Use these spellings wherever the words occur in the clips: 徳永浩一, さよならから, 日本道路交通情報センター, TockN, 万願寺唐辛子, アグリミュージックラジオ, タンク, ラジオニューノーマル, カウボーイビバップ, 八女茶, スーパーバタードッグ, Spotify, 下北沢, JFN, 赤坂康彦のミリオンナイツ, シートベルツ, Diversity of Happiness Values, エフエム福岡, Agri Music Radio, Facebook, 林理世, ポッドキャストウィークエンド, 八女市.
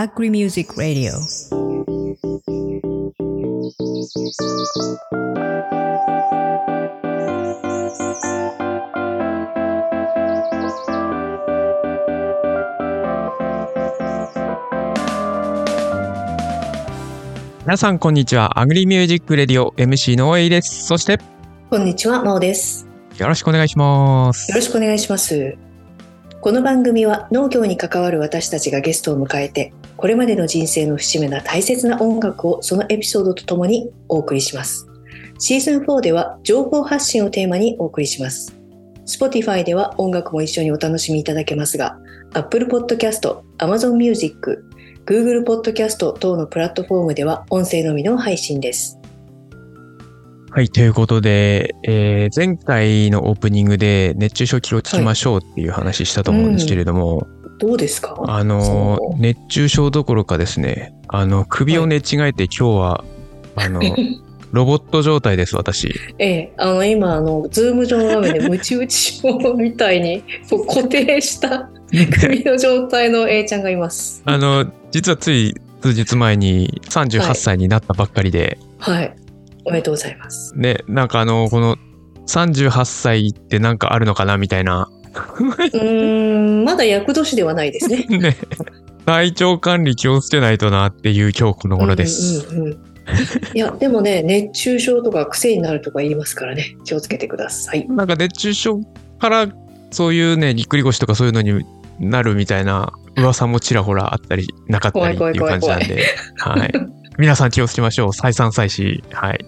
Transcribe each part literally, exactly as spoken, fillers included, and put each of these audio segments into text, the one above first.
Agri Music Radio. 皆さんこんにちは。アグリミュージックラジオ エムシー の大井です。そしてこんにちは、真央です。よろしくお願いします。よろしくお願いします。この番組は農業に関わる私たちがゲストを迎えて、これまでの人生の節目な大切な音楽をそのエピソードとともにお送りします。シーズンフォーでは情報発信をテーマにお送りします。Spotify では音楽も一緒にお楽しみいただけますが、Apple Podcast、Amazon Music、Google Podcast 等のプラットフォームでは音声のみの配信です。はい、ということで、えー、前回のオープニングで熱中症気をつけましょうっていう話したと思うんですけれども、はいうん、どうですか？あの熱中症どころかですね、あの首を寝違えて今日は、はい、あのロボット状態です私。ええ、あの今あのズーム上の画面でムチ打ち症みたいにこう固定した首の状態の A ちゃんがいます。あの実はつい数日前にさんじゅうはっさいになったばっかりで。はい。はいおめでとうございます。ね、なんかあのこのさんじゅうはっさいってなんかあるのかなみたいな。うーん、まだ厄年ではないですね。ね、体調管理気をつけないとなっていう今日この頃です。うんうんうん、いやでもね、熱中症とか癖になるとか言いますからね、気をつけてください。なんか熱中症からそういうね、ぎっくり腰とかそういうのになるみたいな噂もちらほらあったりなかったりっていう感じなんで、はい。皆さん気をつけましょう。再三再四。はい。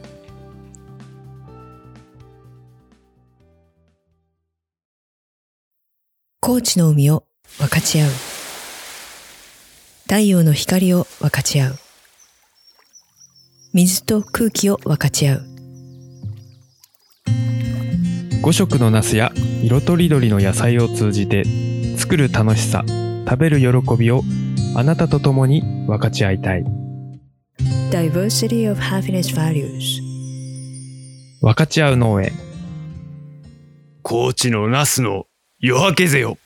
高知の海を分かち合う。太陽の光を分かち合う。水と空気を分かち合う。五色のナスや色とりどりの野菜を通じて作る楽しさ、食べる喜びをあなたと共に分かち合いたい。Diversity of Happiness Values 分かち合う農園高知のナスの夜明けぜよ。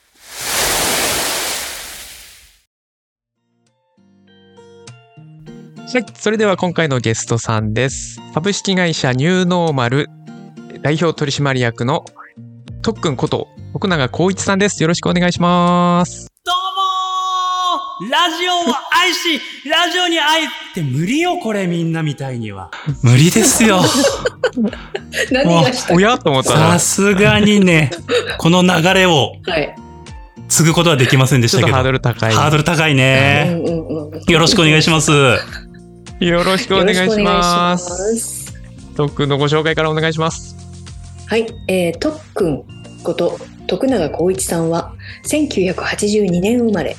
それでは今回のゲストさんです。株式会社ニューノーマル代表取締役のTockNこと徳永浩一さんです。よろしくお願いします。ラジオを愛し、ラジオに愛って無理よ、これみんなみたいには。無理ですよ。何がしたおやと思ったら。さすがにね、この流れを継ぐことはできませんでしたけど。ちょっとハードル高い。ハードル高いね。うんうんうん、よろしくお願いします。よろしくお願いします。TockNのご紹介からお願いします。はい、えー、TockNこと徳永浩一さんはせんきゅうひゃくはちじゅうにねん生まれ。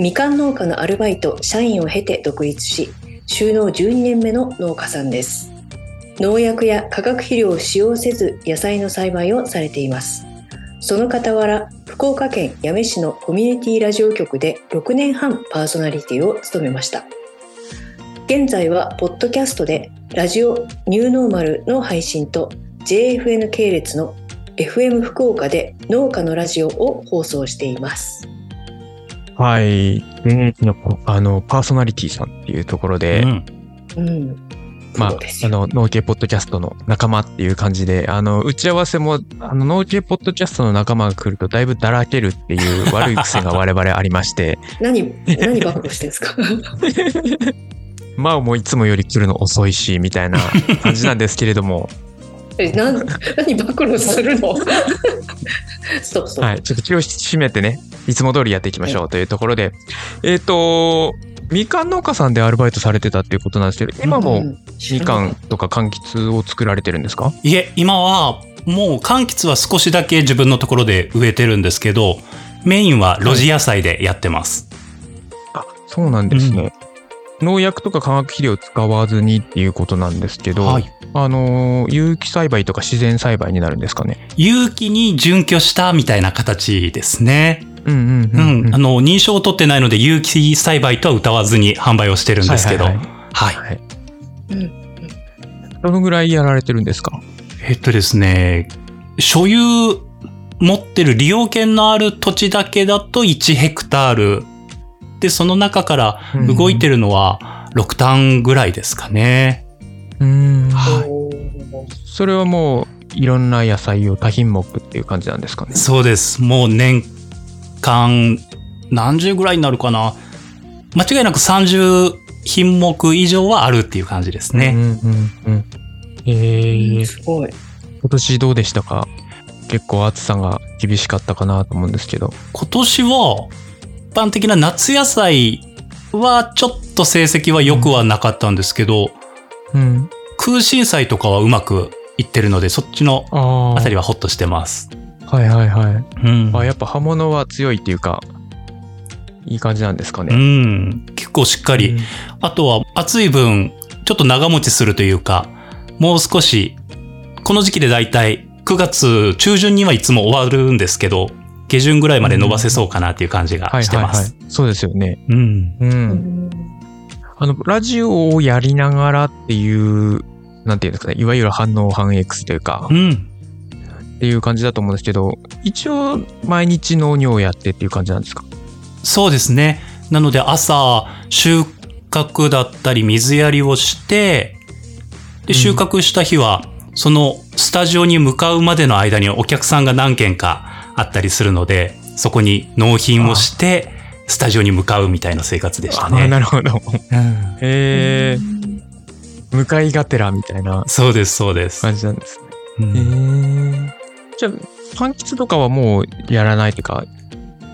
みかん農家のアルバイト、社員を経て独立し、就農じゅうにねんめの農家さんです。農薬や化学肥料を使用せず野菜の栽培をされています。その傍ら、福岡県八女市のコミュニティラジオ局でろくねんはんパーソナリティを務めました。現在はポッドキャストでラジオニューノーマルの配信と ジェイエフエヌ 系列の エフエム 福岡で農家のラジオを放送しています。はい、現役のあのパーソナリティさんっていうところで、うん、まあ、あの農系ポッドキャストの仲間っていう感じで、あの打ち合わせもあの農系ポッドキャストの仲間が来るとだいぶだらけるっていう悪い癖が我々ありまして、何何バックしてんですか。まあもういつもより来るの遅いしみたいな感じなんですけれども。え、なん、何暴露するの？ストップストップ。はい、ちょっと気を締めてね、いつも通りやっていきましょうというところで、えっと、みかん農家さんでアルバイトされてたっていうことなんですけど、今もみかんとか柑橘を作られてるんですか？いえ、今はもう柑橘は少しだけ自分のところで植えてるんですけど、メインは露地野菜でやってます。はい、あ、そうなんですね。うん、農薬とか化学肥料を使わずにっていうことなんですけど、はい、あの有機栽培とか自然栽培になるんですかね。有機に準拠したみたいな形ですね。うんうんうん、うん、あの認証を取ってないので有機栽培とは謳わずに販売をしてるんですけど、はいはいはいはい、どのぐらいやられてるんですか？えっとですね、所有持ってる利用権のある土地だけだといちヘクタールってその中から動いてるのはろく単ぐらいですかね。うん、うん、はい。それはもういろんな野菜を多品目っていう感じなんですかね。そうです。もう年間何十ぐらいになるかな。間違いなくさんじゅう品目以上はあるっていう感じですね。うんうんうん。えー、すごい。今年どうでしたか？結構暑さが厳しかったかなと思うんですけど。今年は一般的な夏野菜はちょっと成績は良くはなかったんですけど、うんうん、空心菜とかはうまくいってるので、そっちのあたりはホッとしてます。はいはいはい。うん、あ、やっぱ葉物は強いっていうか、いい感じなんですかね。うん、結構しっかり、うん、あとは暑い分ちょっと長持ちするというか、もう少しこの時期でだいたいくがつ中旬にはいつも終わるんですけど、下旬ぐらいまで伸ばせそうかなっていう感じがしてます。うんはいはいはい、そうですよね。うんうん、あのラジオをやりながらっていうなんていうんですかね、いわゆる反応反 X というか、うん、っていう感じだと思うんですけど、一応毎日農業をやってっていう感じなんですか？そうですね。なので朝収穫だったり水やりをして、で収穫した日は、うん、そのスタジオに向かうまでの間にお客さんが何件かあったりするので、そこに納品をしてスタジオに向かうみたいな生活でしたね。ああ、なるほど。うん、えー、向かいがてらみたいな。そうですそうです。感じなんですね。うん、えー、じゃあ柑橘とかはもうやらないというか。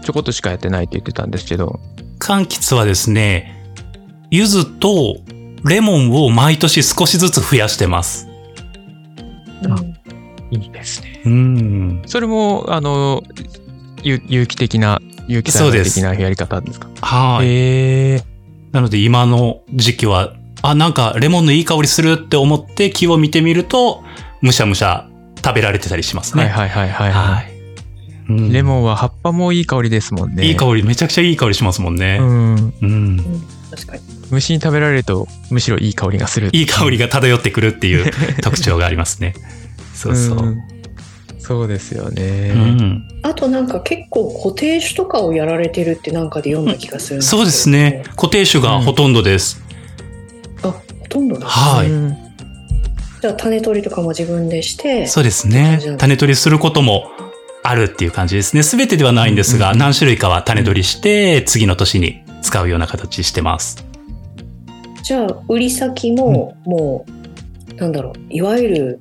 ちょこっとしかやってないって言ってたんですけど、柑橘はですね、柚子とレモンを毎年少しずつ増やしてます。あ、いいですね。うん。それもあの有機的な有機栽培的なやり方ですか？はい。へー。なので今の時期はあ、なんかレモンのいい香りするって思って木を見てみるとむしゃむしゃ食べられてたりしますね。はいはいはいはい、はい。はい、うん、レモンは葉っぱもいい香りですもんね。いい香り、めちゃくちゃいい香りしますもんね。うん、うん、確かに。虫に食べられるとむしろいい香りがする。いい香りが漂ってくるっていう特徴がありますね。そうそう、うん、そうですよね、うん。あとなんか結構固定種とかをやられてるってなんかで読んだ気がするんですけど、うん。そうですね。固定種がほとんどです。うん、あ、ほとんどだ。はい。うん、じゃあ種取りとかも自分でして。そうですね。種取りすることも。あるっていう感じですね。全てではないんですが、うん、何種類かは種取りして、うん、次の年に使うような形してます。じゃあ売り先も、うん、もうなんだろう、いわゆる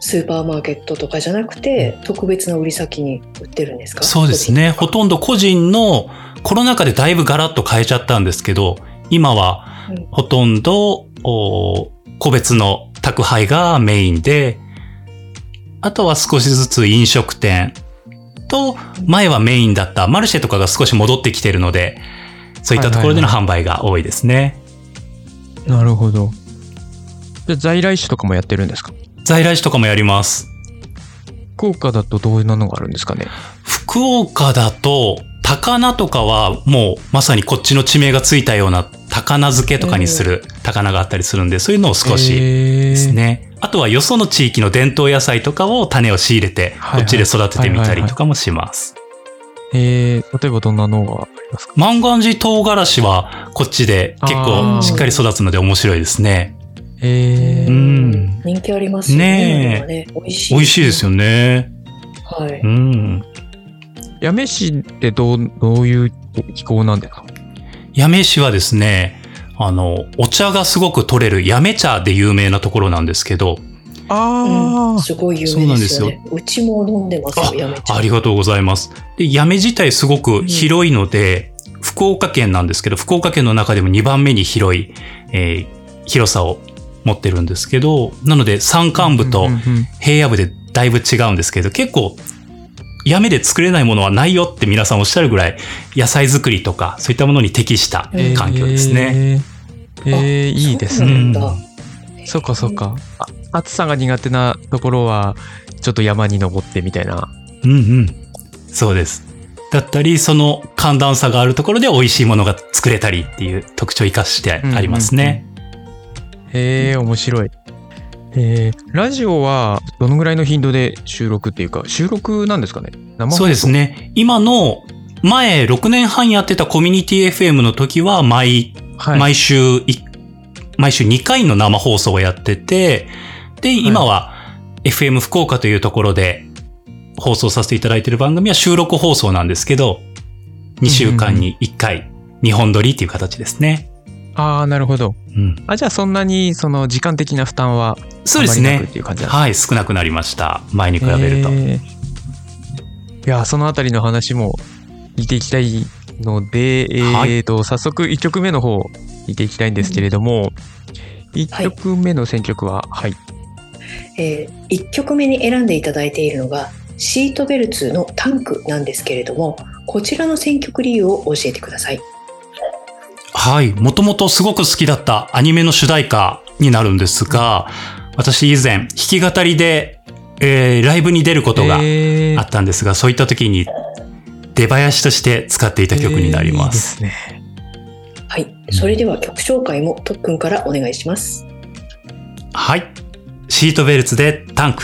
スーパーマーケットとかじゃなくて特別な売り先に売ってるんですか？そうですね。ほとんど個人の、コロナ禍でだいぶガラッと変えちゃったんですけど、今はほとんど、うん、お個別の宅配がメインで。あとは少しずつ飲食店と、前はメインだったマルシェとかが少し戻ってきているので、そういったところでの販売が多いですね。はいはいはい、なるほど。じゃあ在来種とかもやってるんですか？在来種とかもやります。福岡だとどういうのがあるんですかね？福岡だと高菜とかはもうまさにこっちの地名がついたような高菜漬けとかにする高菜があったりするんで、そういうのを少しですね。あとはよその地域の伝統野菜とかを種を仕入れて、こっちで育ててみたりとかもします。えー、例えばどんなのがありますか？万願寺唐辛子はこっちで結構しっかり育つので面白いですね。えー、うん。人気ありますよね。ねえ。美味しい。美味しいですよね。はい。うん。八女市ってどう、どういう気候なんですか？八女市はですね、あのお茶がすごく取れる八女茶で有名なところなんですけど、あ、うん、すごい有名ですよね。そうなんですよ。うちも飲んでますよ、八女茶。ありがとうございます。で、八女自体すごく広いので、うん、福岡県なんですけど、福岡県の中でもにばんめに広い、えー、広さを持ってるんですけど、なので山間部と平野部でだいぶ違うんですけど、結構八女で作れないものはないよって皆さんおっしゃるぐらい、野菜作りとかそういったものに適した環境ですね。えー、えー、いいですね。うん、そっかそっか。暑さが苦手なところはちょっと山に登ってみたいな。うんうん。そうです。だったり、その寒暖差があるところで美味しいものが作れたりっていう特徴を生かしてありますね。うんうんうん、へー、面白い。えー、ラジオはどのぐらいの頻度で収録っていうか、収録なんですかね？生放送？そうですね。今の前ろくねんはんやってたコミュニティ エフエム の時は毎、はい、毎週い、毎週にかいの生放送をやってて、で、今は エフエム 福岡というところで放送させていただいている番組は収録放送なんですけど、にしゅうかんにいっかい、にほん撮りっていう形ですね。ああ、なるほど。うん、あ、じゃあそんなにその時間的な負担はあまりなくっていう感じなんですか？そうですね。はい、少なくなりました。前に比べると。えーいや、そのあたりの話も聞いていきたいので、はい、えーと、早速いっきょくめの方聞いていきたいんですけれども、うん、いっきょくめの選曲は、はい。はい、えー、いっきょくめに選んでいただいているのが、シートベルツのタンクなんですけれども、こちらの選曲理由を教えてください。はい、もともとすごく好きだったアニメの主題歌になるんですが、私以前弾き語りで、えー、ライブに出ることがあったんですが、えー、そういった時に出囃子として使っていた曲になりま す,、えー、いいですね。はい、それでは曲紹介もとっくんからお願いします。はい、シートベルツでタンク。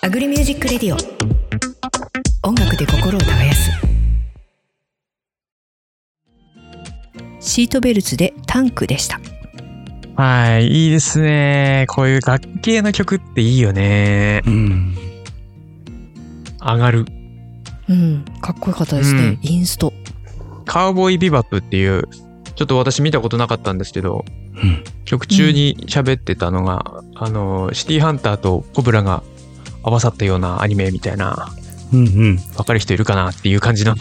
アグリミュージックレディオ、音楽で心を耕す。シートベルツでタンクでした。はい、いいですね。こういう楽器系の曲っていいよね。うん。上がる。うん、かっこよかったですね。うん、インスト。カウボーイビバップっていう、ちょっと私見たことなかったんですけど、うん、曲中に喋ってたのが、うん、あのシティハンターとコブラが合わさったようなアニメみたいな。うんうん、分かる人いるかなっていう感じの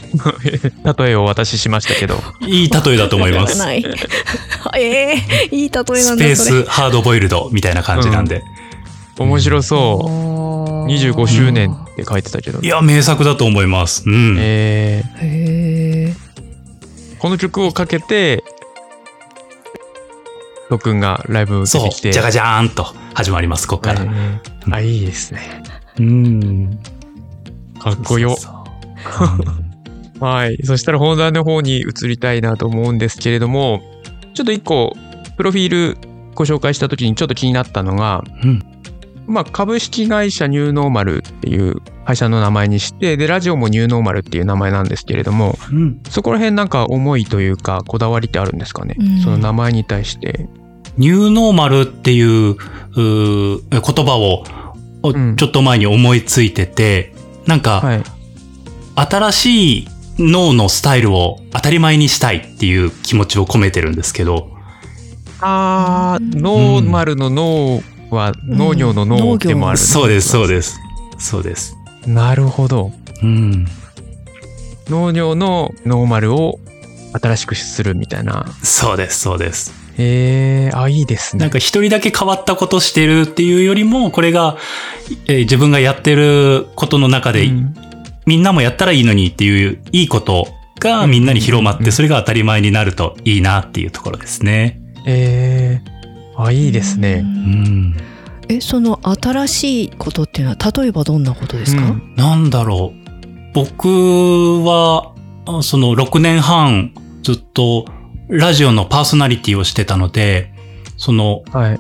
例えを私しましたけどいい例えだと思いますないえー、いい例えなんだそれ。スペースハードボイルドみたいな感じなんで、うん、面白そう、うん、にじゅうごしゅうねんって書いてたけど、うん、いや名作だと思います、うんえー、へー。この曲をかけてとっくんがライブ出てきて、そう、ジャガジャーンと始まります。ここから、えーうん、あ、いいですね。うん、かっこよ。はい。そしたら本題の方に移りたいなと思うんですけれども、ちょっと一個、プロフィールご紹介した時にちょっと気になったのが、うん、まあ、株式会社ニューノーマルっていう会社の名前にして、で、ラジオもニューノーマルっていう名前なんですけれども、うん、そこら辺なんか思いというか、こだわりってあるんですかね、うん、その名前に対して。ニューノーマルっていう、うー、言葉をちょっと前に思いついてて、うん、なんか、はい、新しい脳のスタイルを当たり前にしたいっていう気持ちを込めてるんですけど。あー、うん、ノーマルの脳は農業の脳でもある、ね、うん、そうですそうですそうです。なるほど、うん、農業のノーマルを新しくするみたいな。そうですそうです。えー、あ、いいですね。なんか一人だけ変わったことしてるっていうよりも、これが、えー、自分がやってることの中で、うん、みんなもやったらいいのにっていういいことがみんなに広まって、うんうんうんうん、それが当たり前になるといいなっていうところですね。えー、あ、いいですね。うん、え、その新しいことっていうのは例えばどんなことですか？うん、なんだろう。僕はそのろくねんはんずっとラジオのパーソナリティをしてたので、その、は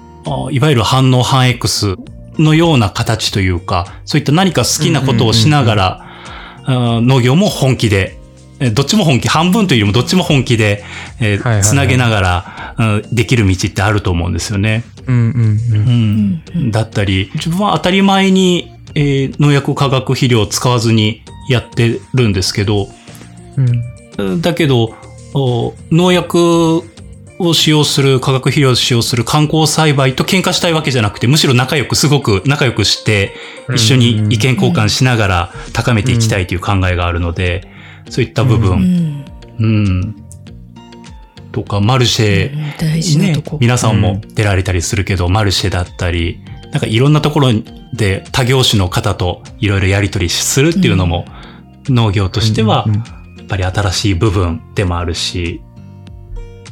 い、いわゆる反応反 X のような形というか、そういった何か好きなことをしながら、うんうんうんうん、農業も本気で、どっちも本気、半分というよりもどっちも本気で、えーはいはいはい、つなげながら、うん、できる道ってあると思うんですよね。うんうんうんうん、だったり、自分は当たり前に、えー、農薬化学肥料を使わずにやってるんですけど、うん、だけど、農薬を使用する、化学肥料を使用する観光栽培と喧嘩したいわけじゃなくて、むしろ仲良く、すごく仲良くして、一緒に意見交換しながら高めていきたいという考えがあるので、そういった部分、うん、うん、とか、マルシェ、大事なとこ、ね、皆さんも出られたりするけど、マルシェだったり、なんかいろんなところで他業種の方といろいろやり取りするっていうのも、農業としては、やっぱり新しい部分でもあるし、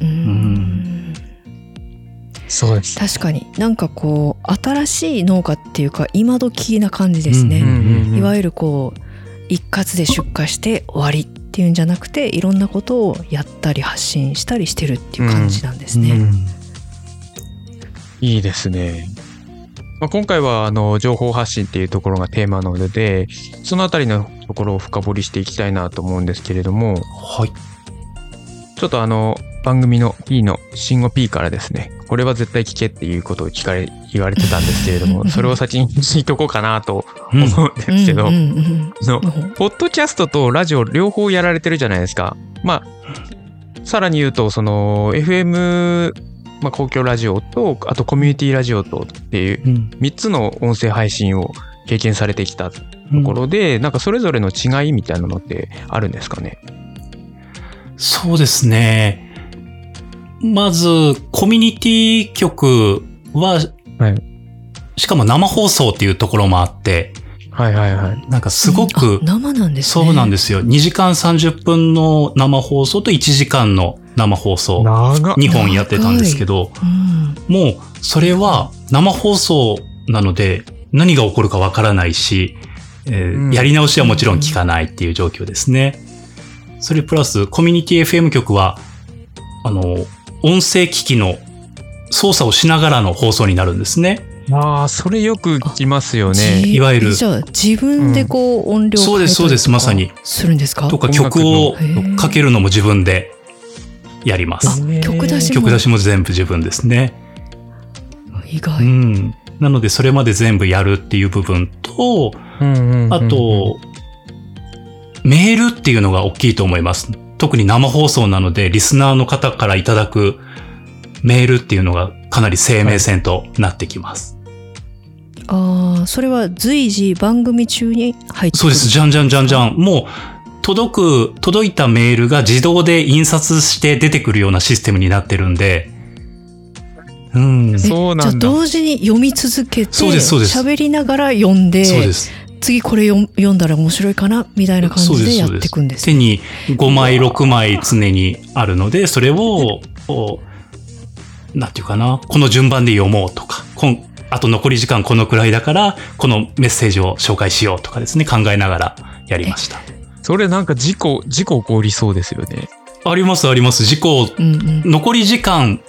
うーん、うん、そうです。確かになんかこう新しい農家っていうか今時な感じですね、うんうんうん、いわゆるこう一括で出荷して終わりっていうんじゃなくて、いろんなことをやったり発信したりしてるっていう感じなんですね、うんうん、いいですね。まあ、今回はあの情報発信っていうところがテーマなので、そのあたりのところを深掘りしていきたいなと思うんですけれども、はい、ちょっとあの番組の P の新語 P からですね、これは絶対聞けっていうことを聞かれ言われてたんですけれども、それを先に聞いとこうかなと思うんですけど、うんうんうんうん、のポッドキャストとラジオ両方やられてるじゃないですか。まあさらに言うとその エフエム、まあ、公共ラジオとあとコミュニティラジオとっていうみっつの音声配信を経験されてきたところで、うん、なんかそれぞれの違いみたいなのってあるんですかね。そうですね。まずコミュニティ局は、はい、しかも生放送っていうところもあって、はいはいはい、なんかすごく、うん、生なんですね。そうなんですよ。にじかんさんじゅっぷんの生放送といちじかんの生放送にほんやってたんですけど、うん、もうそれは生放送なので何が起こるかわからないし、えーうん、やり直しはもちろん聞かないっていう状況ですね。それプラスコミュニティ エフエム 局はあの音声機器の操作をしながらの放送になるんですね。ああ、それよく聞きますよね。いわゆるじゃあ自分でこう、うん、音量を変えたりとか、そうですそうですまさにするんですか。とか曲をかけるのも自分でやります。あ、曲出しも曲出しも全部自分ですね。意外。うん。なのでそれまで全部やるっていう部分と、うんうんうんうん、あとメールっていうのが大きいと思います。特に生放送なのでリスナーの方からいただくメールっていうのがかなり生命線となってきます、はい、ああ、それは随時番組中に入ってくる。そうです。じゃんじゃんじゃんじゃん、もう届く届いたメールが自動で印刷して出てくるようなシステムになってるんで、うん、そうなんだ。じゃあ同時に読み続けて、そうですそうです。喋りながら読んで、そうです。次これ読んだら面白いかなみたいな感じでやっていくんです。手にごまいろくまい常にあるので、それをなんていうかな、この順番で読もうとか、こんあと残り時間このくらいだからこのメッセージを紹介しようとかですね、考えながらやりました。それなんか事故事故起こりそうですよね。ありますあります事故、うんうん、残り時間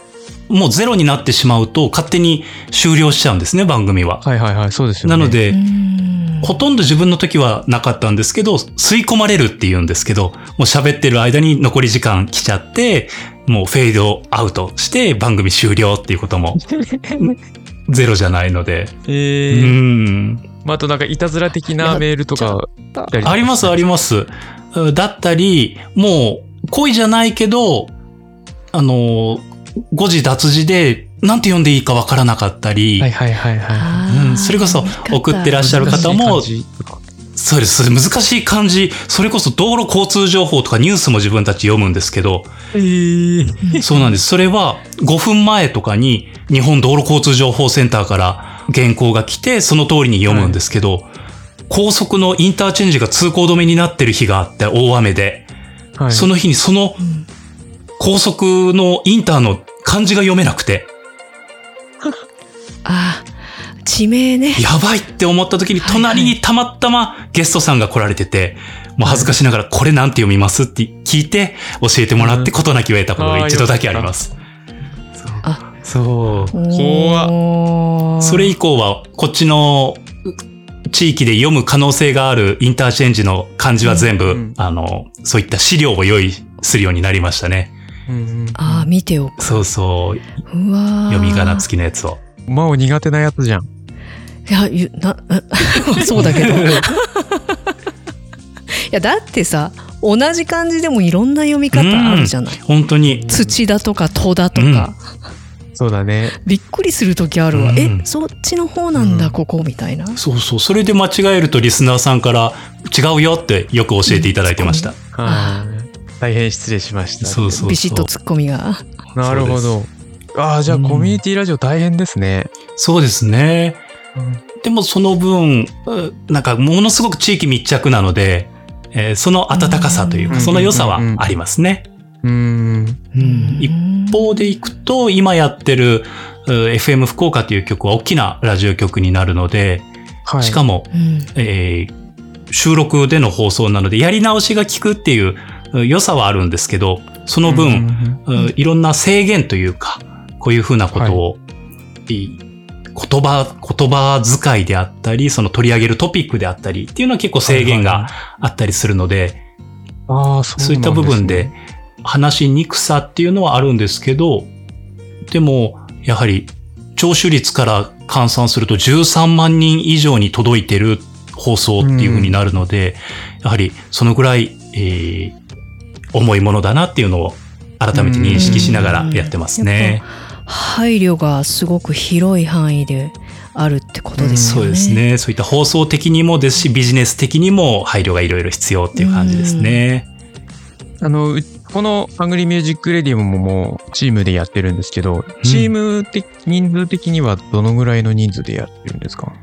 もうゼロになってしまうと勝手に終了しちゃうんですね、番組は。はいはいはい、そうですよね。なのでほとんど自分の時はなかったんですけど、吸い込まれるっていうんですけど、もう喋ってる間に残り時間来ちゃって、もうフェードアウトして番組終了っていうこともゼロじゃないので。えー、うん。あとなんかいたずら的なメールとかありますあります。だったり、もう恋じゃないけど、あの誤字脱字で。なんて読んでいいかわからなかったり、はいはいはいはい、うん、それこそ送ってらっしゃる方も、そうです、難しい漢字、それこそ道路交通情報とかニュースも自分たち読むんですけど、えー、そうなんです。それはごふんまえとかに日本道路交通情報センターから原稿が来て、その通りに読むんですけど、はい、高速のインターチェンジが通行止めになってる日があって、大雨で、はい、その日にその高速のインターの漢字が読めなくて、ああ、地名ね。やばいって思った時に、隣にたまたまゲストさんが来られてて、はいはい、もう恥ずかしながらこれなんて読みますって聞いて教えてもらって事なきを得たことが一度だけあります。あ、そう。怖。それ以降はこっちの地域で読む可能性があるインターチェンジの漢字は全部、うんうん、あのそういった資料を用意するようになりましたね。うんうん、ああ、見ておく。そうそう。うわ、読み仮名付きのやつを。まあ苦手なやつじゃん。いや、ゆなそうだけど。いやだってさ、同じ漢字でもいろんな読み方あるじゃない。本当に。土だとか戸だとか。うん、そうだね。びっくりする時あるわ。うん、え、そっちの方なんだ、うん、ここみたいな。そうそう。それで間違えるとリスナーさんから違うよってよく教えていただいてました。うん、ああ、大変失礼しました。そうそうそう。ビシッとツッコミが。なるほど。ああ、じゃあコミュニティラジオ大変ですね。うん、そうですね、うん。でもその分、なんかものすごく地域密着なので、えー、その温かさというか、その良さはありますね。うんうん、一方でいくと、今やってる エフエム 福岡という局は大きなラジオ局になるので、はい、しかも、うんえー、収録での放送なので、やり直しが効くっていう良さはあるんですけど、その分、うんうん、いろんな制限というか、こういうふうなことを、はい、言葉、言葉遣いであったり、その取り上げるトピックであったりっていうのは結構制限があったりするので、ああ、そういった部分で話しにくさっていうのはあるんですけど、でもやはり聴取率から換算するとじゅうさんまんにん以上に届いてる放送っていう風になるので、うん、やはりそのぐらい、えー、重いものだなっていうのを改めて認識しながらやってますね。配慮がすごく広い範囲であるってことですよね、うん、そうですね。そういった放送的にもですし、ビジネス的にも配慮がいろいろ必要っていう感じですね。あのこのアグリミュージックレディオももうチームでやってるんですけど、チーム的、うん、人数的にはどのぐらいの人数でやってるんですか？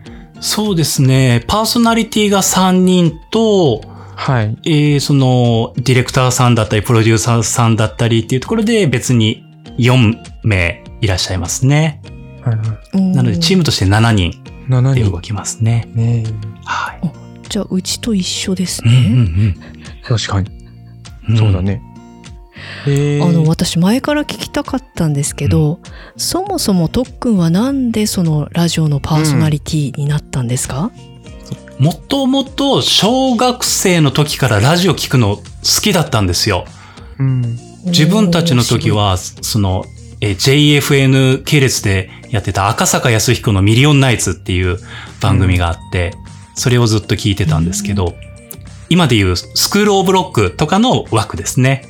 そうですね。パーソナリティがさんにんと、はい、えー、そのディレクターさんだったりプロデューサーさんだったりっていうところで別によんめいいらっしゃいますね、はいはい、なのでチームとしてしちにんで動きますね、ね、はい、じゃあうちと一緒ですね、うんうんうん、確かに、うん、そうだね。あの私前から聞きたかったんですけど、うん、そもそもトックンはなんでそのラジオのパーソナリティになったんですか？もともと小学生の時からラジオ聞くの好きだったんですよ、うん、自分たちの時はそのえ ジェイエフエヌ 系列でやってた赤坂康彦のミリオンナイツっていう番組があって、うん、それをずっと聞いてたんですけど、うん、今でいうスクールオブロックとかの枠ですね。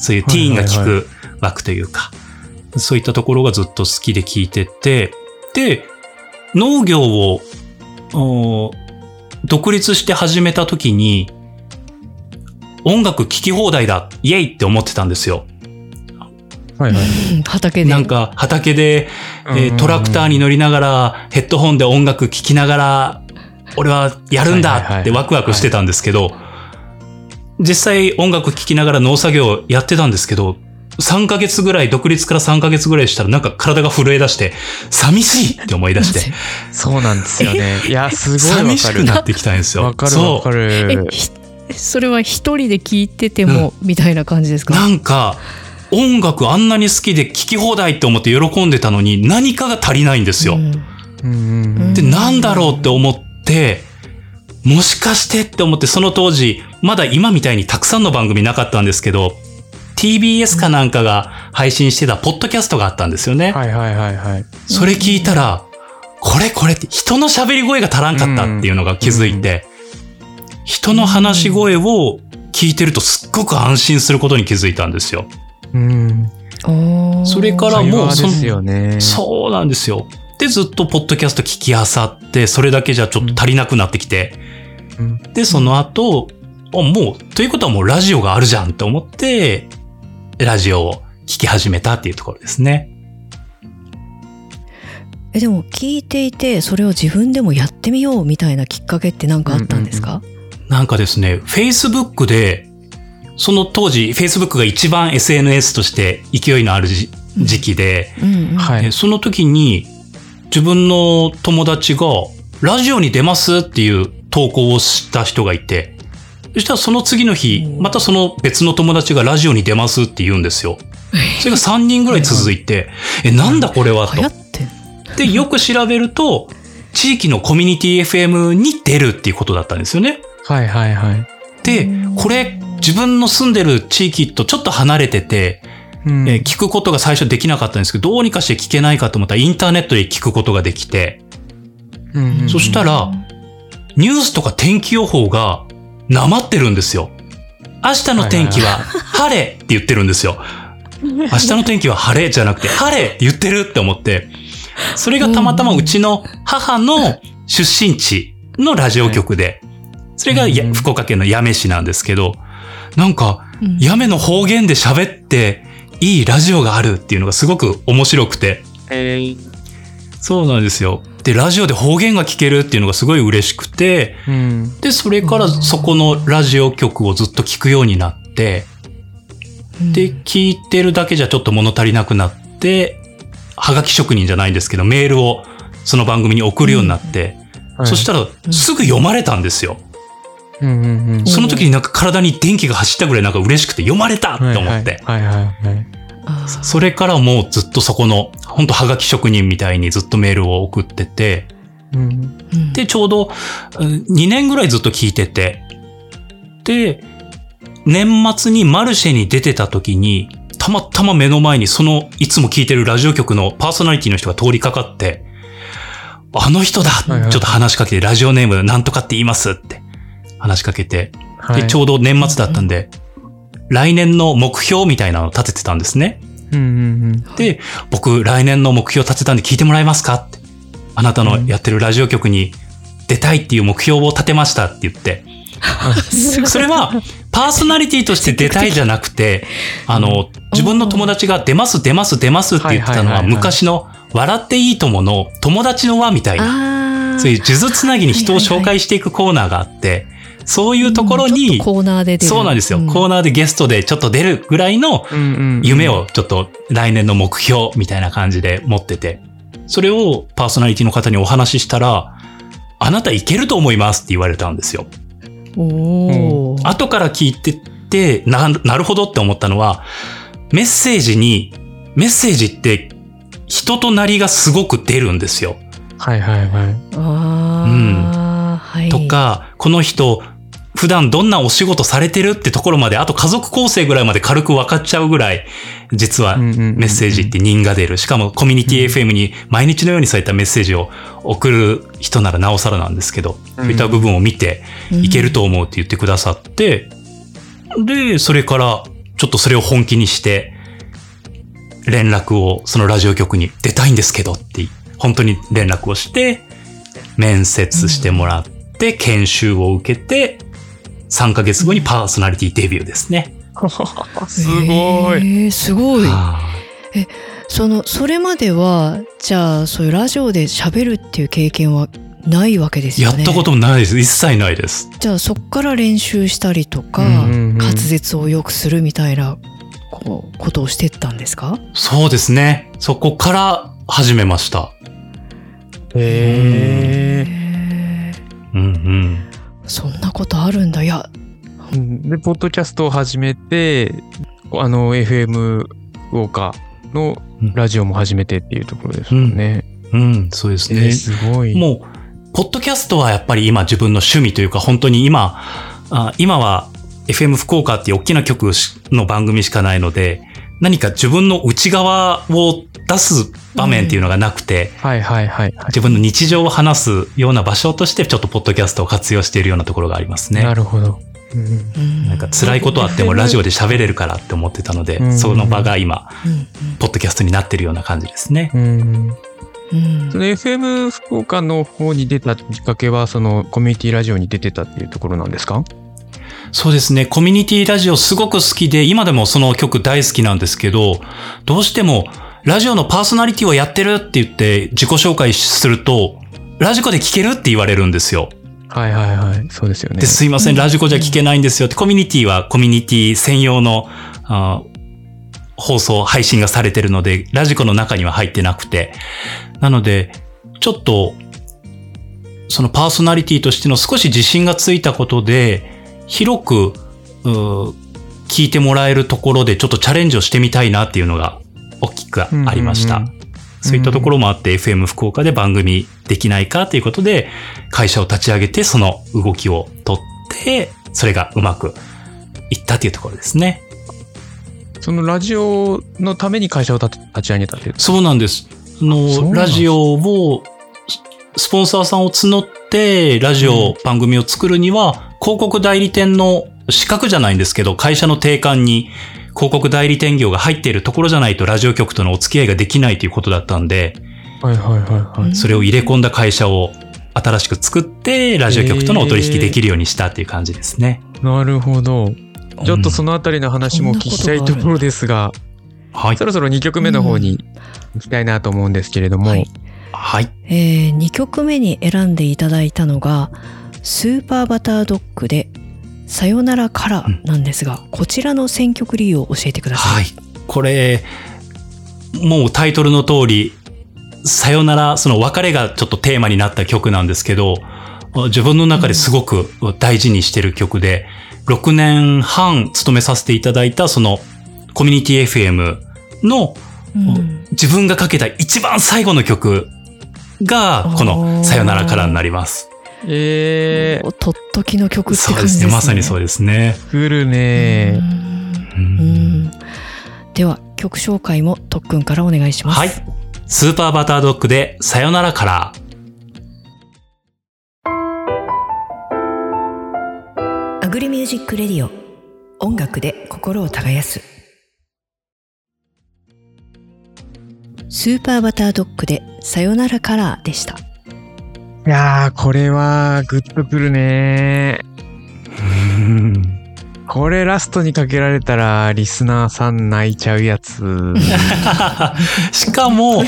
そういうティーンが聞く枠というか、はいはいはい、そういったところがずっと好きで聞いてて、で、農業を独立して始めた時に、音楽聴き放題だ、イエイって思ってたんですよ。はいはい、畑で。なんか畑で、えー、トラクターに乗りながら、ヘッドホンで音楽聴きながら、俺はやるんだってワクワクしてたんですけど、はいはいはいはい、実際音楽聴きながら農作業やってたんですけど、さんかげつぐらい、独立からさんかげつぐらいしたらなんか体が震え出して、寂しいって思い出して。そうなんですよね。いや、すごいわかる。寂しくなってきたんですよ。わかるわかる。そう。それは一人で聴いてても、うん、みたいな感じですか？なんか、音楽あんなに好きで聴き放題って思って喜んでたのに、何かが足りないんですよ。うん、で、なんだろうって思って、もしかしてって思って、その当時まだ今みたいにたくさんの番組なかったんですけど、 ティービーエス かなんかが配信してたポッドキャストがあったんですよね。はいはいはいはい。それ聞いたら、これこれって人の喋り声が足らんかったっていうのが気づいて、人の話し声を聞いてるとすっごく安心することに気づいたんですよ。うん。それからもうその、そうですよね。そうなんですよ。で、ずっとポッドキャスト聞き漁って、それだけじゃちょっと足りなくなってきて、うん、でその後、あ、もうということはもうラジオがあるじゃんと思ってラジオを聞き始めたっていうところですね。え、でも聞いていて、それを自分でもやってみようみたいなきっかけって何かあったんですか？うんうんうん、なんかですね、Facebook で、その当時 Facebook が一番 エスエヌエス として勢いのある時期で、うんうんうん、はい、その時に自分の友達がラジオに出ますっていう投稿をした人がいて、そしたらその次の日、またその別の友達がラジオに出ますって言うんですよ。それがさんにんぐらい続いて、え、なんだこれはと。で、よく調べると、地域のコミュニティ エフエム に出るっていうことだったんですよね。はいはいはい。で、これ自分の住んでる地域とちょっと離れてて、えー、聞くことが最初できなかったんですけど、どうにかして聞けないかと思ったらインターネットで聞くことができて、うんうんうん、そしたらニュースとか天気予報がなまってるんですよ。明日の天気は晴れって言ってるんですよ。明日の天気は晴れじゃなくて晴れって言ってるって思って、それがたまたまうちの母の出身地のラジオ局で、それがや福岡県の八女市なんですけど、なんか八女の方言で喋っていいラジオがあるっていうのがすごく面白くて、えー、そうなんですよ。で、ラジオで方言が聞けるっていうのがすごい嬉しくて、うん、でそれからそこのラジオ局をずっと聞くようになって、うん、で聞いてるだけじゃちょっと物足りなくなって、はがき職人じゃないんですけどメールをその番組に送るようになって、うん、そしたらすぐ読まれたんですよ。うんうんうん、その時になんか体に電気が走ったぐらいなんか嬉しくて、読まれたと思って、はいはいはいはい、それからもうずっとそこの本当はがき職人みたいにずっとメールを送ってて、うん、でちょうどにねんぐらいずっと聞いてて、で年末にマルシェに出てた時にたまたま目の前にそのいつも聞いてるラジオ局のパーソナリティの人が通りかかって、あの人だ、はいはい、ちょっと話しかけて、ラジオネームなんとかって言いますって話しかけて、はい、でちょうど年末だったんで、うん、来年の目標みたいなのを立ててたんですね、うんうんうん、で僕来年の目標立てたんで聞いてもらえますかって、あなたのやってるラジオ局に出たいっていう目標を立てましたって言って、うん、それはパーソナリティとして出たいじゃなくて、あの自分の友達が出ます出ます出ますって言ってたのは昔の笑っていいともの友達の輪みたいな、そういう数珠つなぎに人を紹介していくコーナーがあって、はいはいはい、そういうところに、うん、コーナーで出る、そうなんですよ、うん、コーナーでゲストでちょっと出るぐらいの夢をちょっと来年の目標みたいな感じで持ってて、それをパーソナリティの方にお話ししたら、あなたいけると思いますって言われたんですよ。おー、うん、後から聞いてって、な、なるほどって思ったのは、メッセージに、メッセージって人となりがすごく出るんですよ。はいはいはい。あ、うん、はい、とか、この人普段どんなお仕事されてるってところまで、あと家族構成ぐらいまで軽く分かっちゃうぐらい、実はメッセージって人が出る。しかもコミュニティ エフエム に毎日のようにそういったメッセージを送る人ならなおさらなんですけど、そういった部分を見ていけると思うって言ってくださって、で、それからちょっとそれを本気にして、連絡をそのラジオ局に出たいんですけどって、本当に連絡をして、面接してもらって、研修を受けて、さんかげつごにパーソナリティデビューですね。すごい。えー、すごい。え、その、それまでは、じゃあ、そういうラジオで喋るっていう経験はないわけですよね。やったこともないです。一切ないです。じゃあ、そっから練習したりとか、うんうんうん、滑舌を良くするみたいな、こう、ことをしてったんですか？そうですね。そこから始めました。へえー。うんうん。そんなことあるんだ。いや、でポッドキャストを始めて、あの エフエム ウォーカーのラジオも始めてっていうところですよね、うんうんうん、そうですね、えー、すごい。もうポッドキャストはやっぱり今自分の趣味というか、本当に今あ今は エフエム 福岡っていう大きな局の番組しかないので、何か自分の内側を出す場面っていうのがなくて、自分の日常を話すような場所としてちょっとポッドキャストを活用しているようなところがありますね。なるほど、うん、なんか辛いことあってもラジオで喋れるからって思ってたので、うん、その場が今、うん、ポッドキャストになってるような感じですね、うんうん、その エフエム 福岡の方に出たきっかけは、そのコミュニティラジオに出てたっていうところなんですか？そうですね。コミュニティラジオすごく好きで、今でもその曲大好きなんですけど、どうしてもラジオのパーソナリティをやってるって言って自己紹介すると、ラジコで聞けるって言われるんですよ。はいはいはい。そうですよね。で、すいません、ラジコじゃ聞けないんですよって、コミュニティはコミュニティ専用の、あ、放送、配信がされてるので、ラジコの中には入ってなくて。なので、ちょっと、そのパーソナリティとしての少し自信がついたことで、広く聞いてもらえるところでちょっとチャレンジをしてみたいなっていうのが大きくありました、うんうんうん、そういったところもあって、うん、エフエム 福岡で番組できないかということで会社を立ち上げて、その動きを取って、それがうまくいったというところですね。そのラジオのために会社を立ち上げたという。そうなんです。あの、そうなんです。ラジオをスポンサーさんを募ってラジオ番組を作るには、うん、広告代理店の資格じゃないんですけど、会社の定款に広告代理店業が入っているところじゃないとラジオ局とのお付き合いができないということだったんで、はいはいはいはい、それを入れ込んだ会社を新しく作ってラジオ局とのお取引できるようにしたっていう感じですね、えー、なるほど。ちょっとそのあたりの話も聞きたいところですが、うん、そろそろにきょくめの方に行きたいなと思うんですけれども、はいはい、えー、にきょくめに選んでいただいたのがスーパーバタードッグでさよならからなんですが、うん、こちらの選曲理由を教えてください。はい、これもうタイトルの通り、さよなら、その別れがちょっとテーマになった曲なんですけど、自分の中ですごく大事にしてる曲で、うん、ろくねんはん勤めさせていただいたそのコミュニティ エフエムの、うん、自分がかけた一番最後の曲がこのさよならからになります。えー、とっときの曲って感じですね。そうですね、まさにそうですね。来るね。うんうん。では曲紹介もとっくんからお願いします。はい、スーパーバタードッグでさよならから。アグリミュージックレディオ、音楽で心を耕す。スーパーバタードッグでさよならカラーでした。いやー、これはグッとくるね。これラストにかけられたらリスナーさん泣いちゃうやつ。しかももう、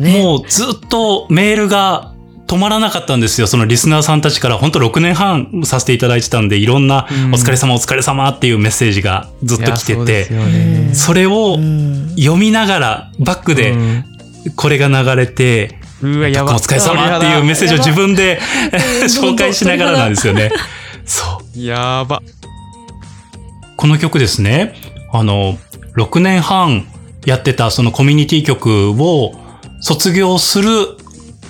ね、もうずっとメールが止まらなかったんですよ。そのリスナーさんたちから本当ろくねんはんさせていただいてたんで、いろんなお疲れ様お疲れ様っていうメッセージがずっと来てて、 そ, ね、それを読みながらバックでこれが流れて、うわやば、お疲れ様っていうメッセージを自分で紹介しながらなんですよね。そうやば。この曲ですね、あのろくねんはんやってたそのコミュニティ曲を卒業する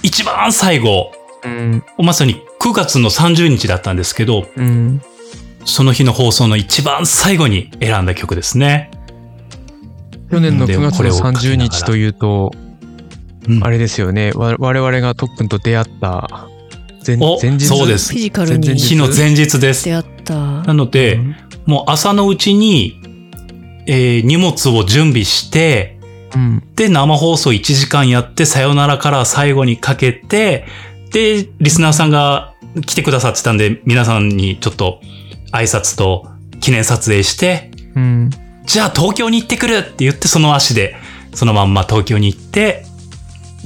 一番最後、うん、まさにくがつのさんじゅうにちだったんですけど、うん、その日の放送の一番最後に選んだ曲ですね。去年のくがつのさんじゅうにちというと、うん、あれですよね、我々がとっくんと出会った前、前日、そうです。フィジカルに日の前日です。出会った。なので、うん、もう朝のうちに、えー、荷物を準備して、うん、で生放送いちじかんやってさよならから最後にかけて、でリスナーさんが来てくださってたんで、皆さんにちょっと挨拶と記念撮影して、うん、じゃあ東京に行ってくるって言って、その足でそのまんま東京に行って、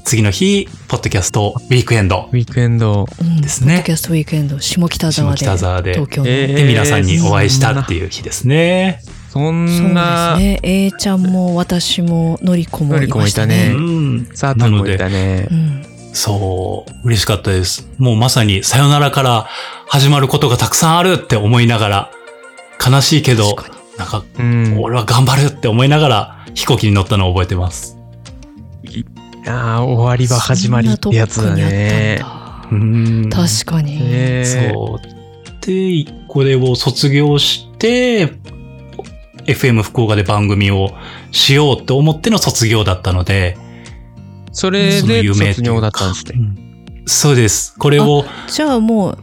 次の日ポッドキャストウィークエンドウィークエンドですね、うん、ポッドキャストウィークエンド、下北沢で、下北沢で東京で、えー、で皆さんにお会いしたっていう日ですね。そんなそうですね。A ちゃんも私ものりこもいましたね。さあ、ともいたね。そう、嬉しかったです。もうまさにさよならから始まることがたくさんあるって思いながら、悲しいけどなんか、うん、俺は頑張るって思いながら飛行機に乗ったのを覚えてます。いやー、終わりは始まりってやつだね。そんなとっくにあったんだ。うん、確かに。ね、そうでこれを卒業して。エフエム 福岡で番組をしようと思っての卒業だったので、それで卒業だったんですね。そうです。これをじゃあもう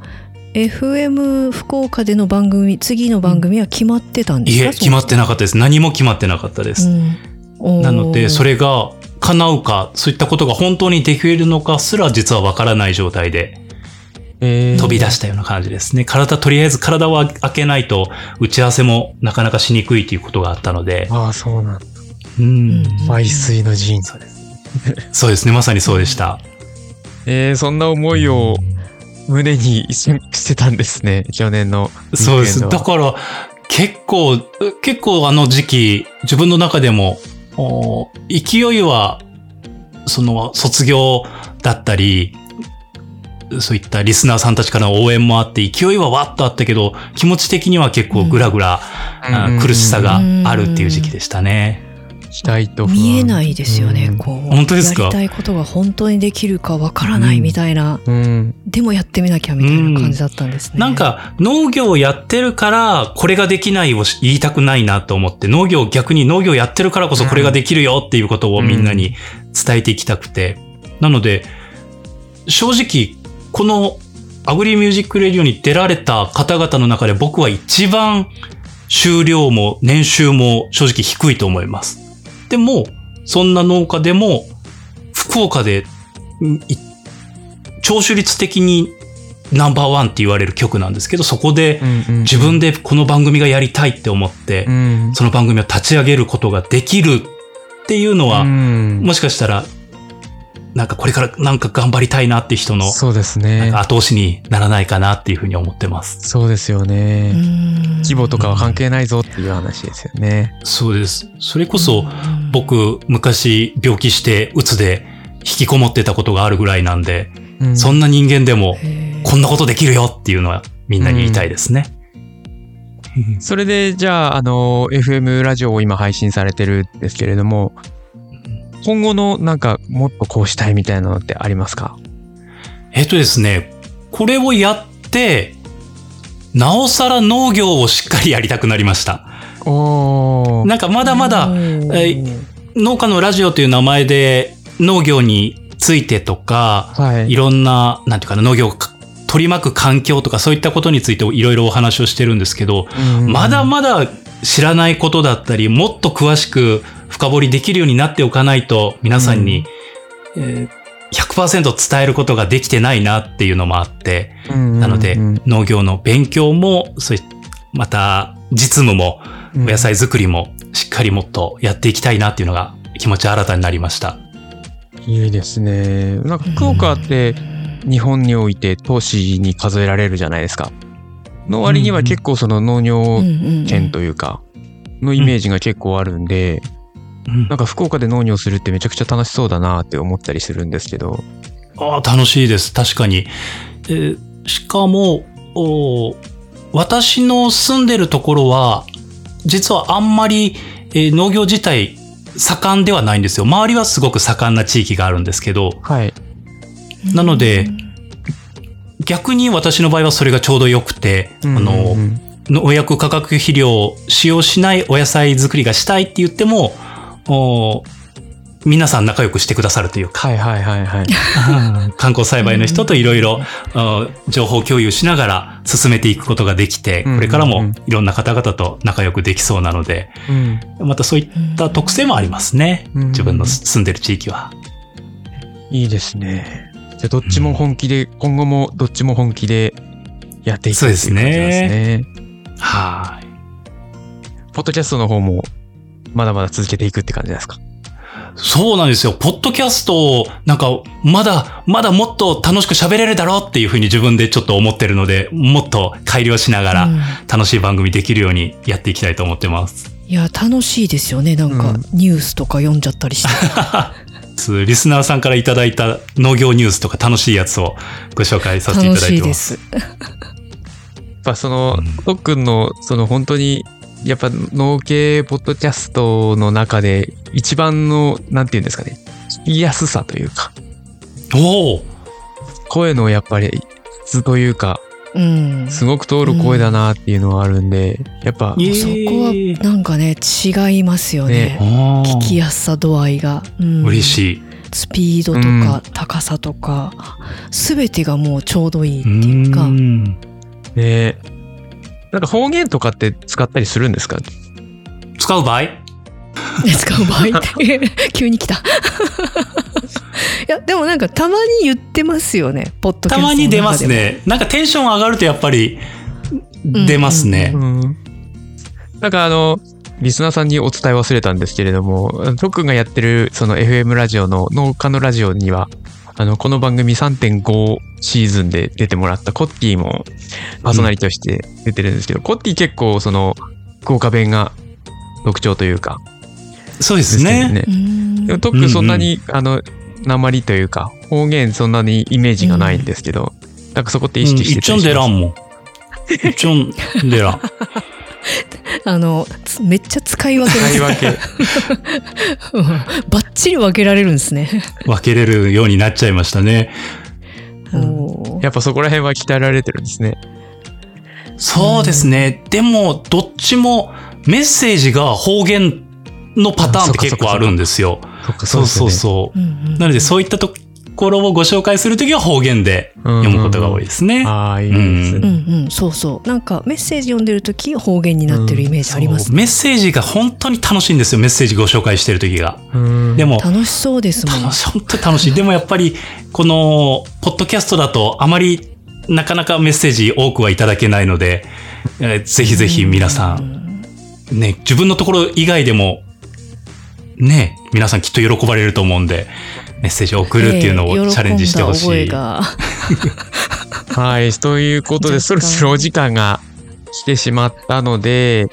エフエム 福岡での番組、次の番組は決まってたんですか？いえ、決まってなかったです。何も決まってなかったです。うん、なのでそれが叶うか、そういったことが本当にできるのかすら実はわからない状態で。飛び出したような感じですね。体、とりあえず体を開けないと打ち合わせもなかなかしにくいということがあったので。ああ、そうなんだ。うん。背水の陣。そうです。そうですね。まさにそうでした。えー、そんな思いを胸にしてたんですね。去年の。そうです。だから結構、結構あの時期、自分の中でも、勢いは、その卒業だったり、そういったリスナーさんたちからの応援もあって勢いはわっとあったけど、気持ち的には結構グラグラ、うん、苦しさがあるっていう時期でしたね。期待と不安、見えないですよね、うん、こう本当ですか、やりたいことが本当にできるかわからないみたいな、うんうん、でもやってみなきゃみたいな感じだったんですね、うん、なんか農業をやってるからこれができないを言いたくないなと思って、農業、逆に農業やってるからこそこれができるよっていうことをみんなに伝えていきたくて、うん、なので正直このアグリミュージックレディオに出られた方々の中で僕は一番収量も年収も正直低いと思います。でも、そんな農家でも福岡で聴取率的にナンバーワンって言われる曲なんですけど、そこで自分でこの番組がやりたいって思って、その番組を立ち上げることができるっていうのは、もしかしたらなんかこれからなんか頑張りたいなって人の、そうですね、後押しにならないかなっていうふうに思ってます。そうですよね。規模とかは関係ないぞっていう話ですよね。そうです。それこそ僕昔病気して鬱で引きこもってたことがあるぐらいなんで、んそんな人間でもこんなことできるよっていうのはみんなに言いたいですね。それでじゃああの エフエム ラジオを今配信されてるんですけれども、今後のなんかもっとこうしたいみたいなのってありますか？えっとですね、これをやってなおさら農業をしっかりやりたくなりました。おー。なんかまだまだ、え、農家のラジオという名前で農業についてとか、はい、いろんな、なんていうかな、農業を取り巻く環境とかそういったことについていろいろお話をしてるんですけど、まだまだ知らないことだったり、もっと詳しく深掘りできるようになっておかないと皆さんに、うん、えー、ひゃくパーセント 伝えることができてないなっていうのもあって、うんうんうん、なので農業の勉強もそういまた実務もお野菜作りもしっかりもっとやっていきたいなっていうのが気持ち新たになりました。いいですね。なんか福岡って日本において都市に数えられるじゃないですか。の割には結構その農業圏というかのイメージが結構あるんで、なんか福岡で農業するってめちゃくちゃ楽しそうだなって思ったりするんですけど。ああ、楽しいです、確かに。えー、しかも私の住んでるところは実はあんまり、えー、農業自体盛んではないんですよ。周りはすごく盛んな地域があるんですけど、はい、なので逆に私の場合はそれがちょうどよくて、うんうんうん、あの農薬化学肥料を使用しないお野菜作りがしたいって言ってもお皆さん仲良くしてくださるというか、はいはいはいはい、観光栽培の人といろいろ情報共有しながら進めていくことができて、これからもいろんな方々と仲良くできそうなので、うんうん、またそういった特性もありますね、うん、自分の住んでる地域は。いいですね。じゃあどっちも本気で、うん、今後もどっちも本気でやっていくという感じなんですね。そうですね。はい。ポッドキャストの方もまだまだ続けていくって感じですか？そうなんですよ。ポッドキャストをなんかまだまだもっと楽しく喋れるだろうっていうふうに自分でちょっと思ってるので、もっと改良しながら楽しい番組できるようにやっていきたいと思ってます。うん、いや楽しいですよね。なんかニュースとか読んじゃったりして。うん、リスナーさんからいただいた農業ニュースとか楽しいやつをご紹介させていただいてます。楽しいです。やっぱそのトックンのその本当に。やっぱ農系ポッドキャストの中で一番のなんていうんですかね、聞きやすさというか、おお、声のやっぱり質というか、うん、すごく通る声だなっていうのはあるんで、やっぱ、うん、そこはなんかね違いますよね。ね、聞きやすさ度合いが、うん、嬉しい。スピードとか高さとか、うん、全てがもうちょうどいいっていうか、うん、ね。なんか方言とかって使ったりするんですか？使う場合使う場合って急に来たいやでもなんかたまに言ってますよね、ポッドキャストの中で。たまに出ますね。なんかテンション上がるとやっぱり出ますね、うんうんうん、なんかあのリスナーさんにお伝え忘れたんですけれども、トックンがやってるその エフエム ラジオの農家のラジオにはあのこの番組 さんてんご シーズンで出てもらったコッティもパーソナリティとして出てるんですけど、うん、コッティ結構その福岡弁が特徴というか。そうですね。ですね。でもトックンそんなに、うんうん、あの訛というか方言そんなにイメージがないんですけど、うん、なんかそこって意識してたりします？いっちょんでらんもん。いっちょんでらん。あのめっちゃ使い分けですね。使い分け、うん、バッチリ分けられるんですね。分けれるようになっちゃいましたね。お、やっぱそこら辺は鍛えられてるんですね。そうですね、うん、でもどっちもメッセージが方言のパターンって結構あるんですよ。そうそうそう。なのでそういったところをご紹介するときは方言で読むことが多いですね。そうそう。なんかメッセージ読んでるとき方言になってるイメージありますね、うん。メッセージが本当に楽しいんですよ。メッセージご紹介してるときが。うん、でも楽しそうですもん。本当に楽しい。でもやっぱりこのポッドキャストだとあまりなかなかメッセージ多くはいただけないので、えー、ぜひぜひ皆さん、うん、ね、自分のところ以外でもね、皆さんきっと喜ばれると思うんで。メッセージを送るっていうのをチャレンジしてほしい、えー、はい、ということでそろそろお時間が来てしまったので、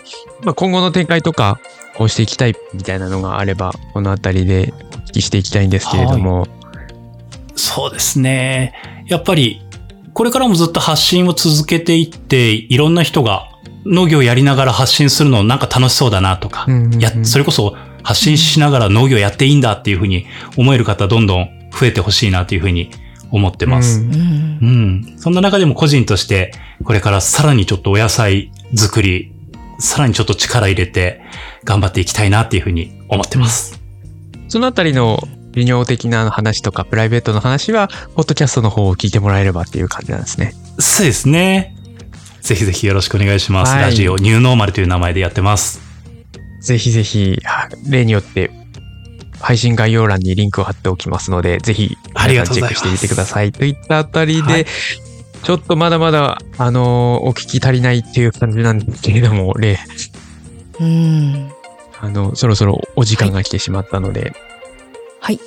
まあ、今後の展開とかこうしていきたいみたいなのがあればこのあたりでお聞きしていきたいんですけれども、はい、そうですね、やっぱりこれからもずっと発信を続けていって、いろんな人が農業をやりながら発信するのなんか楽しそうだなとか、うんうんうん、やそれこそ発信しながら農業やっていいんだっていうふうに思える方どんどん増えてほしいなというふうに思ってます、うんうん、そんな中でも個人としてこれからさらにちょっとお野菜作りさらにちょっと力入れて頑張っていきたいなっていうふうに思ってます、うん、そのあたりの微妙的な話とかプライベートの話はポッドキャストの方を聞いてもらえればっていう感じなんですね。そうですね、ぜひぜひよろしくお願いします、はい、ラジオニューノーマルという名前でやってます。ぜひぜひ例によって配信概要欄にリンクを貼っておきますのでぜひ皆さんチェックしてみてくださいといったあたりで、はい、ちょっとまだまだあのお聞き足りないっていう感じなんですけれども、例うーんあのそろそろお時間が来てしまったので、はい、はい、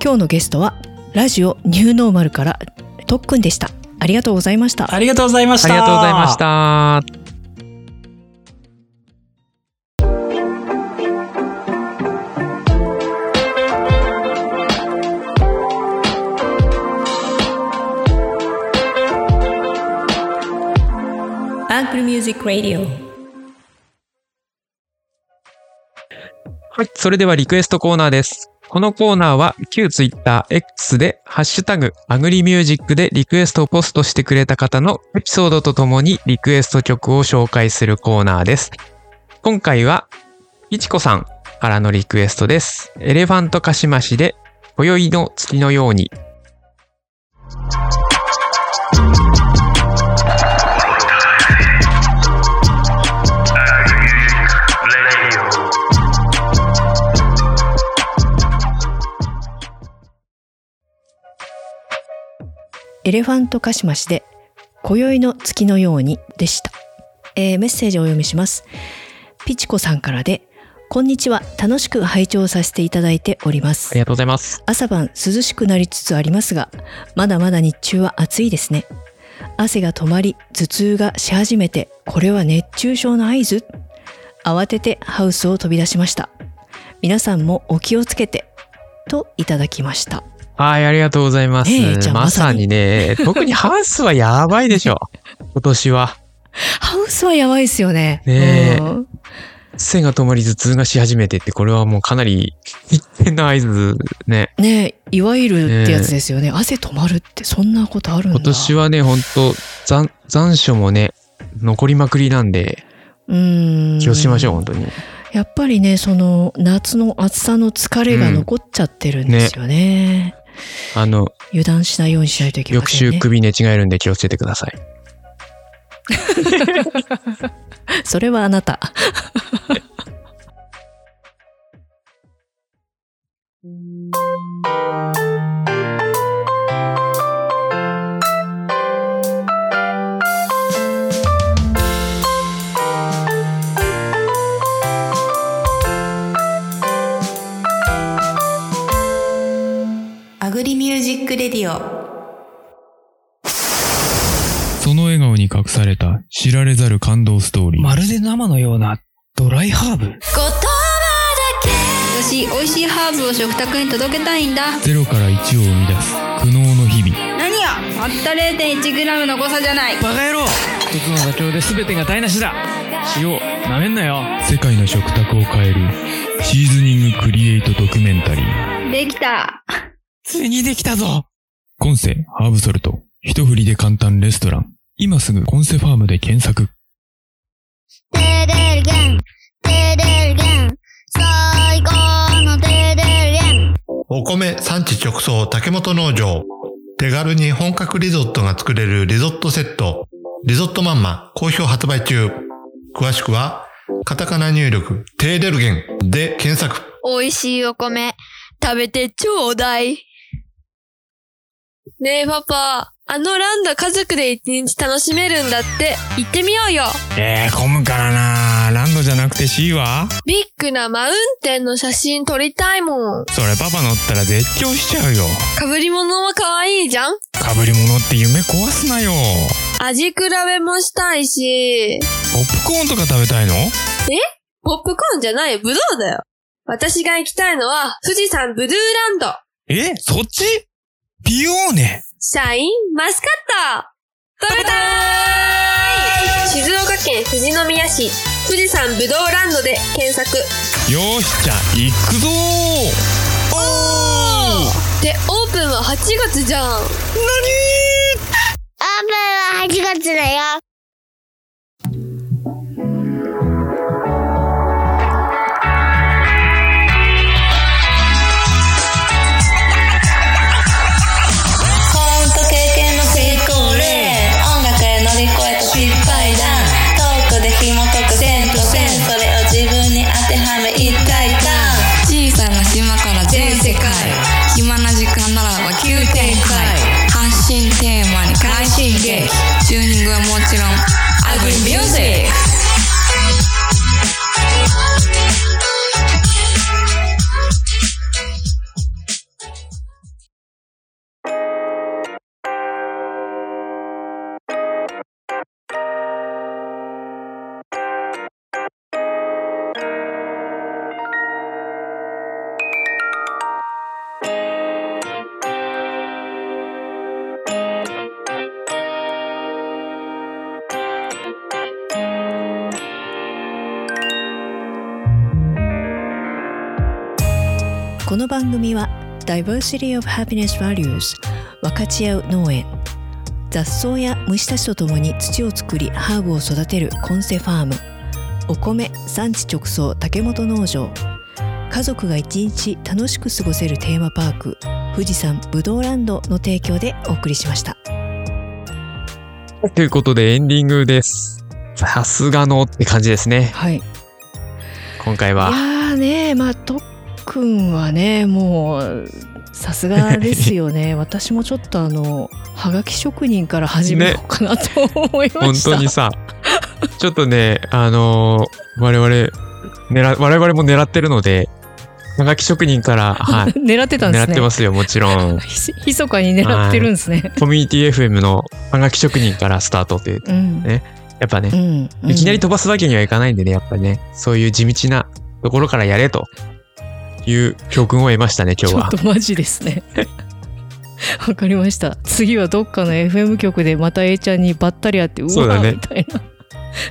今日のゲストはラジオニューノーマルからとっくんでした。ありがとうございました。ありがとうございました。ありがとうございました。Apple Music Radio。はい、それではリクエストコーナーです。このコーナーは旧ツイッター X でハッシュタグアグリミュージックでリクエストをポストしてくれた方のエピソードとともにリクエスト曲を紹介するコーナーです。今回はいちこさんからのリクエストです。エレファントカシマシで今宵の月のように。エレファントカシマシで今宵の月のようにでした、えー、メッセージをお読みします。ピチコさんからで、こんにちは、楽しく拝聴させていただいております。ありがとうございます。朝晩涼しくなりつつありますがまだまだ日中は暑いですね。汗が止まり頭痛がし始めて、これは熱中症の合図。慌ててハウスを飛び出しました。皆さんもお気をつけてといただきました。はい、ありがとうございます。えー、まさにね、特にハウスはやばいでしょ。今年は。ハウスはやばいですよね。ねえ。汗が止まり頭痛がし始めてって、これはもうかなり一点の合図ね。ねえ、いわゆるってやつですよね。ね、汗止まるってそんなことあるんだ。今年はね、ほんと残、残暑もね、残りまくりなんで、うーん気をしましょう、本当に。やっぱりね、その夏の暑さの疲れが残っちゃってるんですよね。うんね、あの油断しないようにしないといけませんね。翌週首寝違えるんで気をつけてください。それはあなた。アグリミュージックレディオ。その笑顔に隠された知られざる感動ストーリー、まるで生のようなドライハーブ。言葉だけ、私美味しいハーブを食卓に届けたいんだ。ゼロからいちを生み出す苦悩の日々。何や、たった ゼロ点いちグラム の誤差じゃない。バカ野郎、一つの妥協で全てが台無しだ。塩なめんなよ。世界の食卓を変えるシーズニングクリエイトドキュメンタリー。できた、ついにできたぞ。コンセハーブソルト、一振りで簡単レストラン。今すぐコンセファームで検索。停電源、停電源、最高の停電源。お米産地直送竹本農場。手軽に本格リゾットが作れるリゾットセット、リゾットマンマ好評発売中。詳しくはカタカナ入力停電源で検索。美味しいお米食べてちょうだい。ねえパパ、あのランド家族で一日楽しめるんだって、行ってみようよ。えー、混むからな。ランドじゃなくて C はビッグなマウンテンの写真撮りたいもん。それパパ乗ったら絶叫しちゃうよ。被り物は可愛いじゃん。被り物って夢壊すなよ。味比べもしたいし。ポップコーンとか食べたいの？え？ポップコーンじゃないよ、ブドウだよ。私が行きたいのは富士山ブルーランド。え？そっち？ピオーネ、シャインマスカット食べたーい。静岡県富士宮市富士山ぶどうランドで検索。よしじゃ行くぞー。おーでオープンははちがつじゃん。なにー。オープンははちがつだよ。チューニングはもちろんアグリミュージック。この番組は Diversity of Happiness Values 分かち合う農園、雑草や虫たちとともに土を作りハーブを育てるコンセファーム、お米産地直送竹本農場、家族が一日楽しく過ごせるテーマパーク富士山ぶどうランドの提供でお送りしました。ということでエンディングです。さすがのって感じですね。はい。今回は、いやーね、まあとくんはね、もうさすがですよね。私もちょっとあのはがき職人から始めようかなと思いました、ね、本当にさちょっとね、あのー、我々狙我々も狙ってるので、はがき職人から、はい、狙ってたんですね。狙ってますよ、もちろん密かに狙ってるんですね。コミュニティ エフエム のはがき職人からスタートという、ね、うん、やっぱね、うんうん、いきなり飛ばすわけにはいかないんでね、やっぱね、そういう地道なところからやれという教訓を得ましたね。今日はちょっとマジですねわかりました。次はどっかの エフエム 局でまた A ちゃんにばったり会って、うわー、ね、みたいな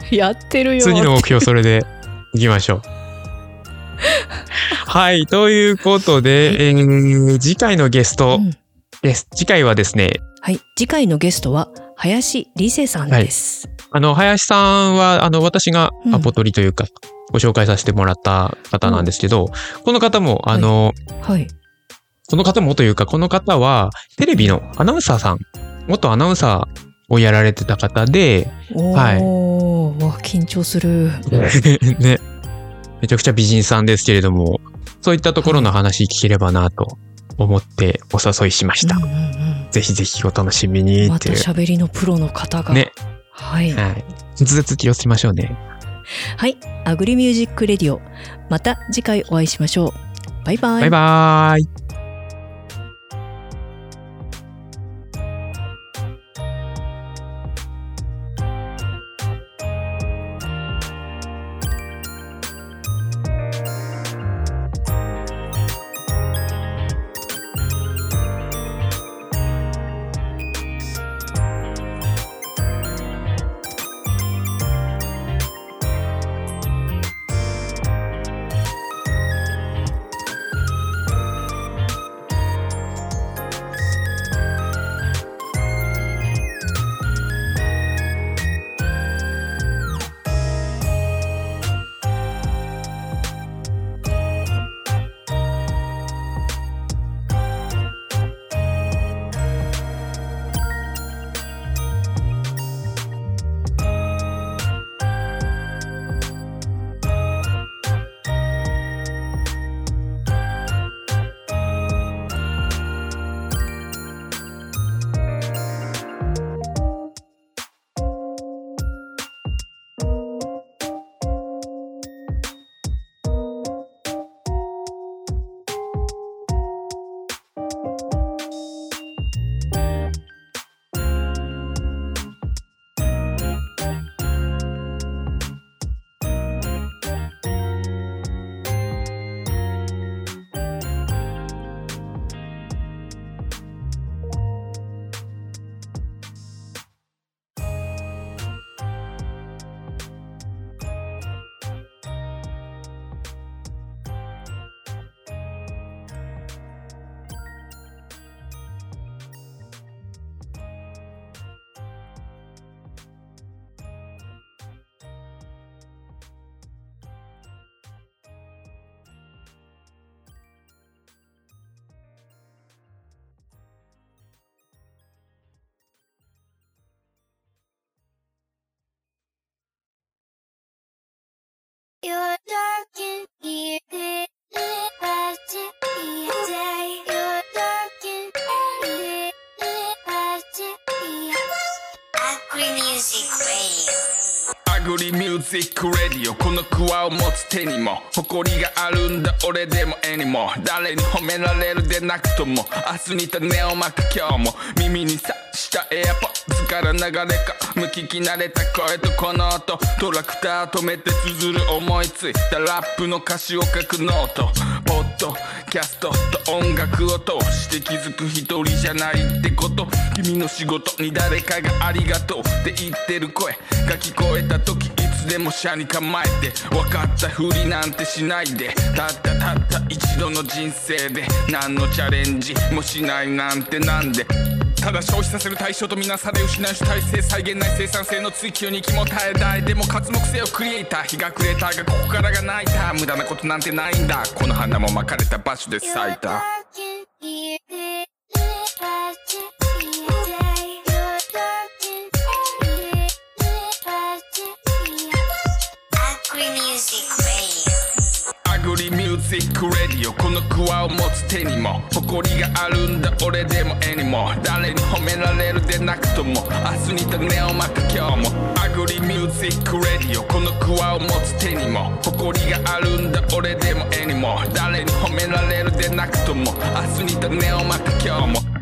やってるよ。次の目標それでいきましょうはい、ということで、えー、次回のゲストです、うん、次回はですね、はい、次回のゲストは林理世さんです、はい、あの林さんはあの私がアポ取りというか、うん、ご紹介させてもらった方なんですけど、うん、この方も、あの、はいはい、この方もというか、この方はテレビのアナウンサーさん、元アナウンサーをやられてた方で、おー、はい、わ、緊張する、ね、めちゃくちゃ美人さんですけれども、そういったところの話聞ければなと思ってお誘いしました、はい、うんうんうん、ぜひぜひお楽しみに。また喋りのプロの方が、ね、はい、はい、ずつ気をつけましょうね。はい、アグリミュージックレディオ、また次回お会いしましょう。バイバイ。バイバイ。ジックレディオ、このクワを持つ手にも誇りがあるんだ俺でも絵にも、誰に褒められるでなくとも明日に種をまく今日も、耳にさしたエアポッズから流れか無聞き慣れた声とこの音、トラクター止めて綴る思いついたラップの歌詞を書くノート、ポッドキャストと音楽を通して気づく一人じゃないってこと、君の仕事に誰かがありがとうって言ってる声が聞こえた時、いつでも車に構えて分かったふりなんてしないで、たったたった一度の人生で何のチャレンジもしないなんてなんで、ただ消費させる対象とみなされ失う主体性、再現ない生産性の追求に気も耐えない、でも活目性をクリエイター、日が暮れたがここからが泣いた、無駄なことなんてないんだ、この花もまかれた場所で咲いた。アグリミュージックラジオ、このクワを持つ手にも誇りがあるんだ俺でも絵にも、誰に褒められるでなくとも明日に種をまく今日も、アグリミュージックラジオ、このクワを持つ手にも誇りがあるんだ俺でも絵にも、誰に褒められるでなくとも明日に種をまく今日も。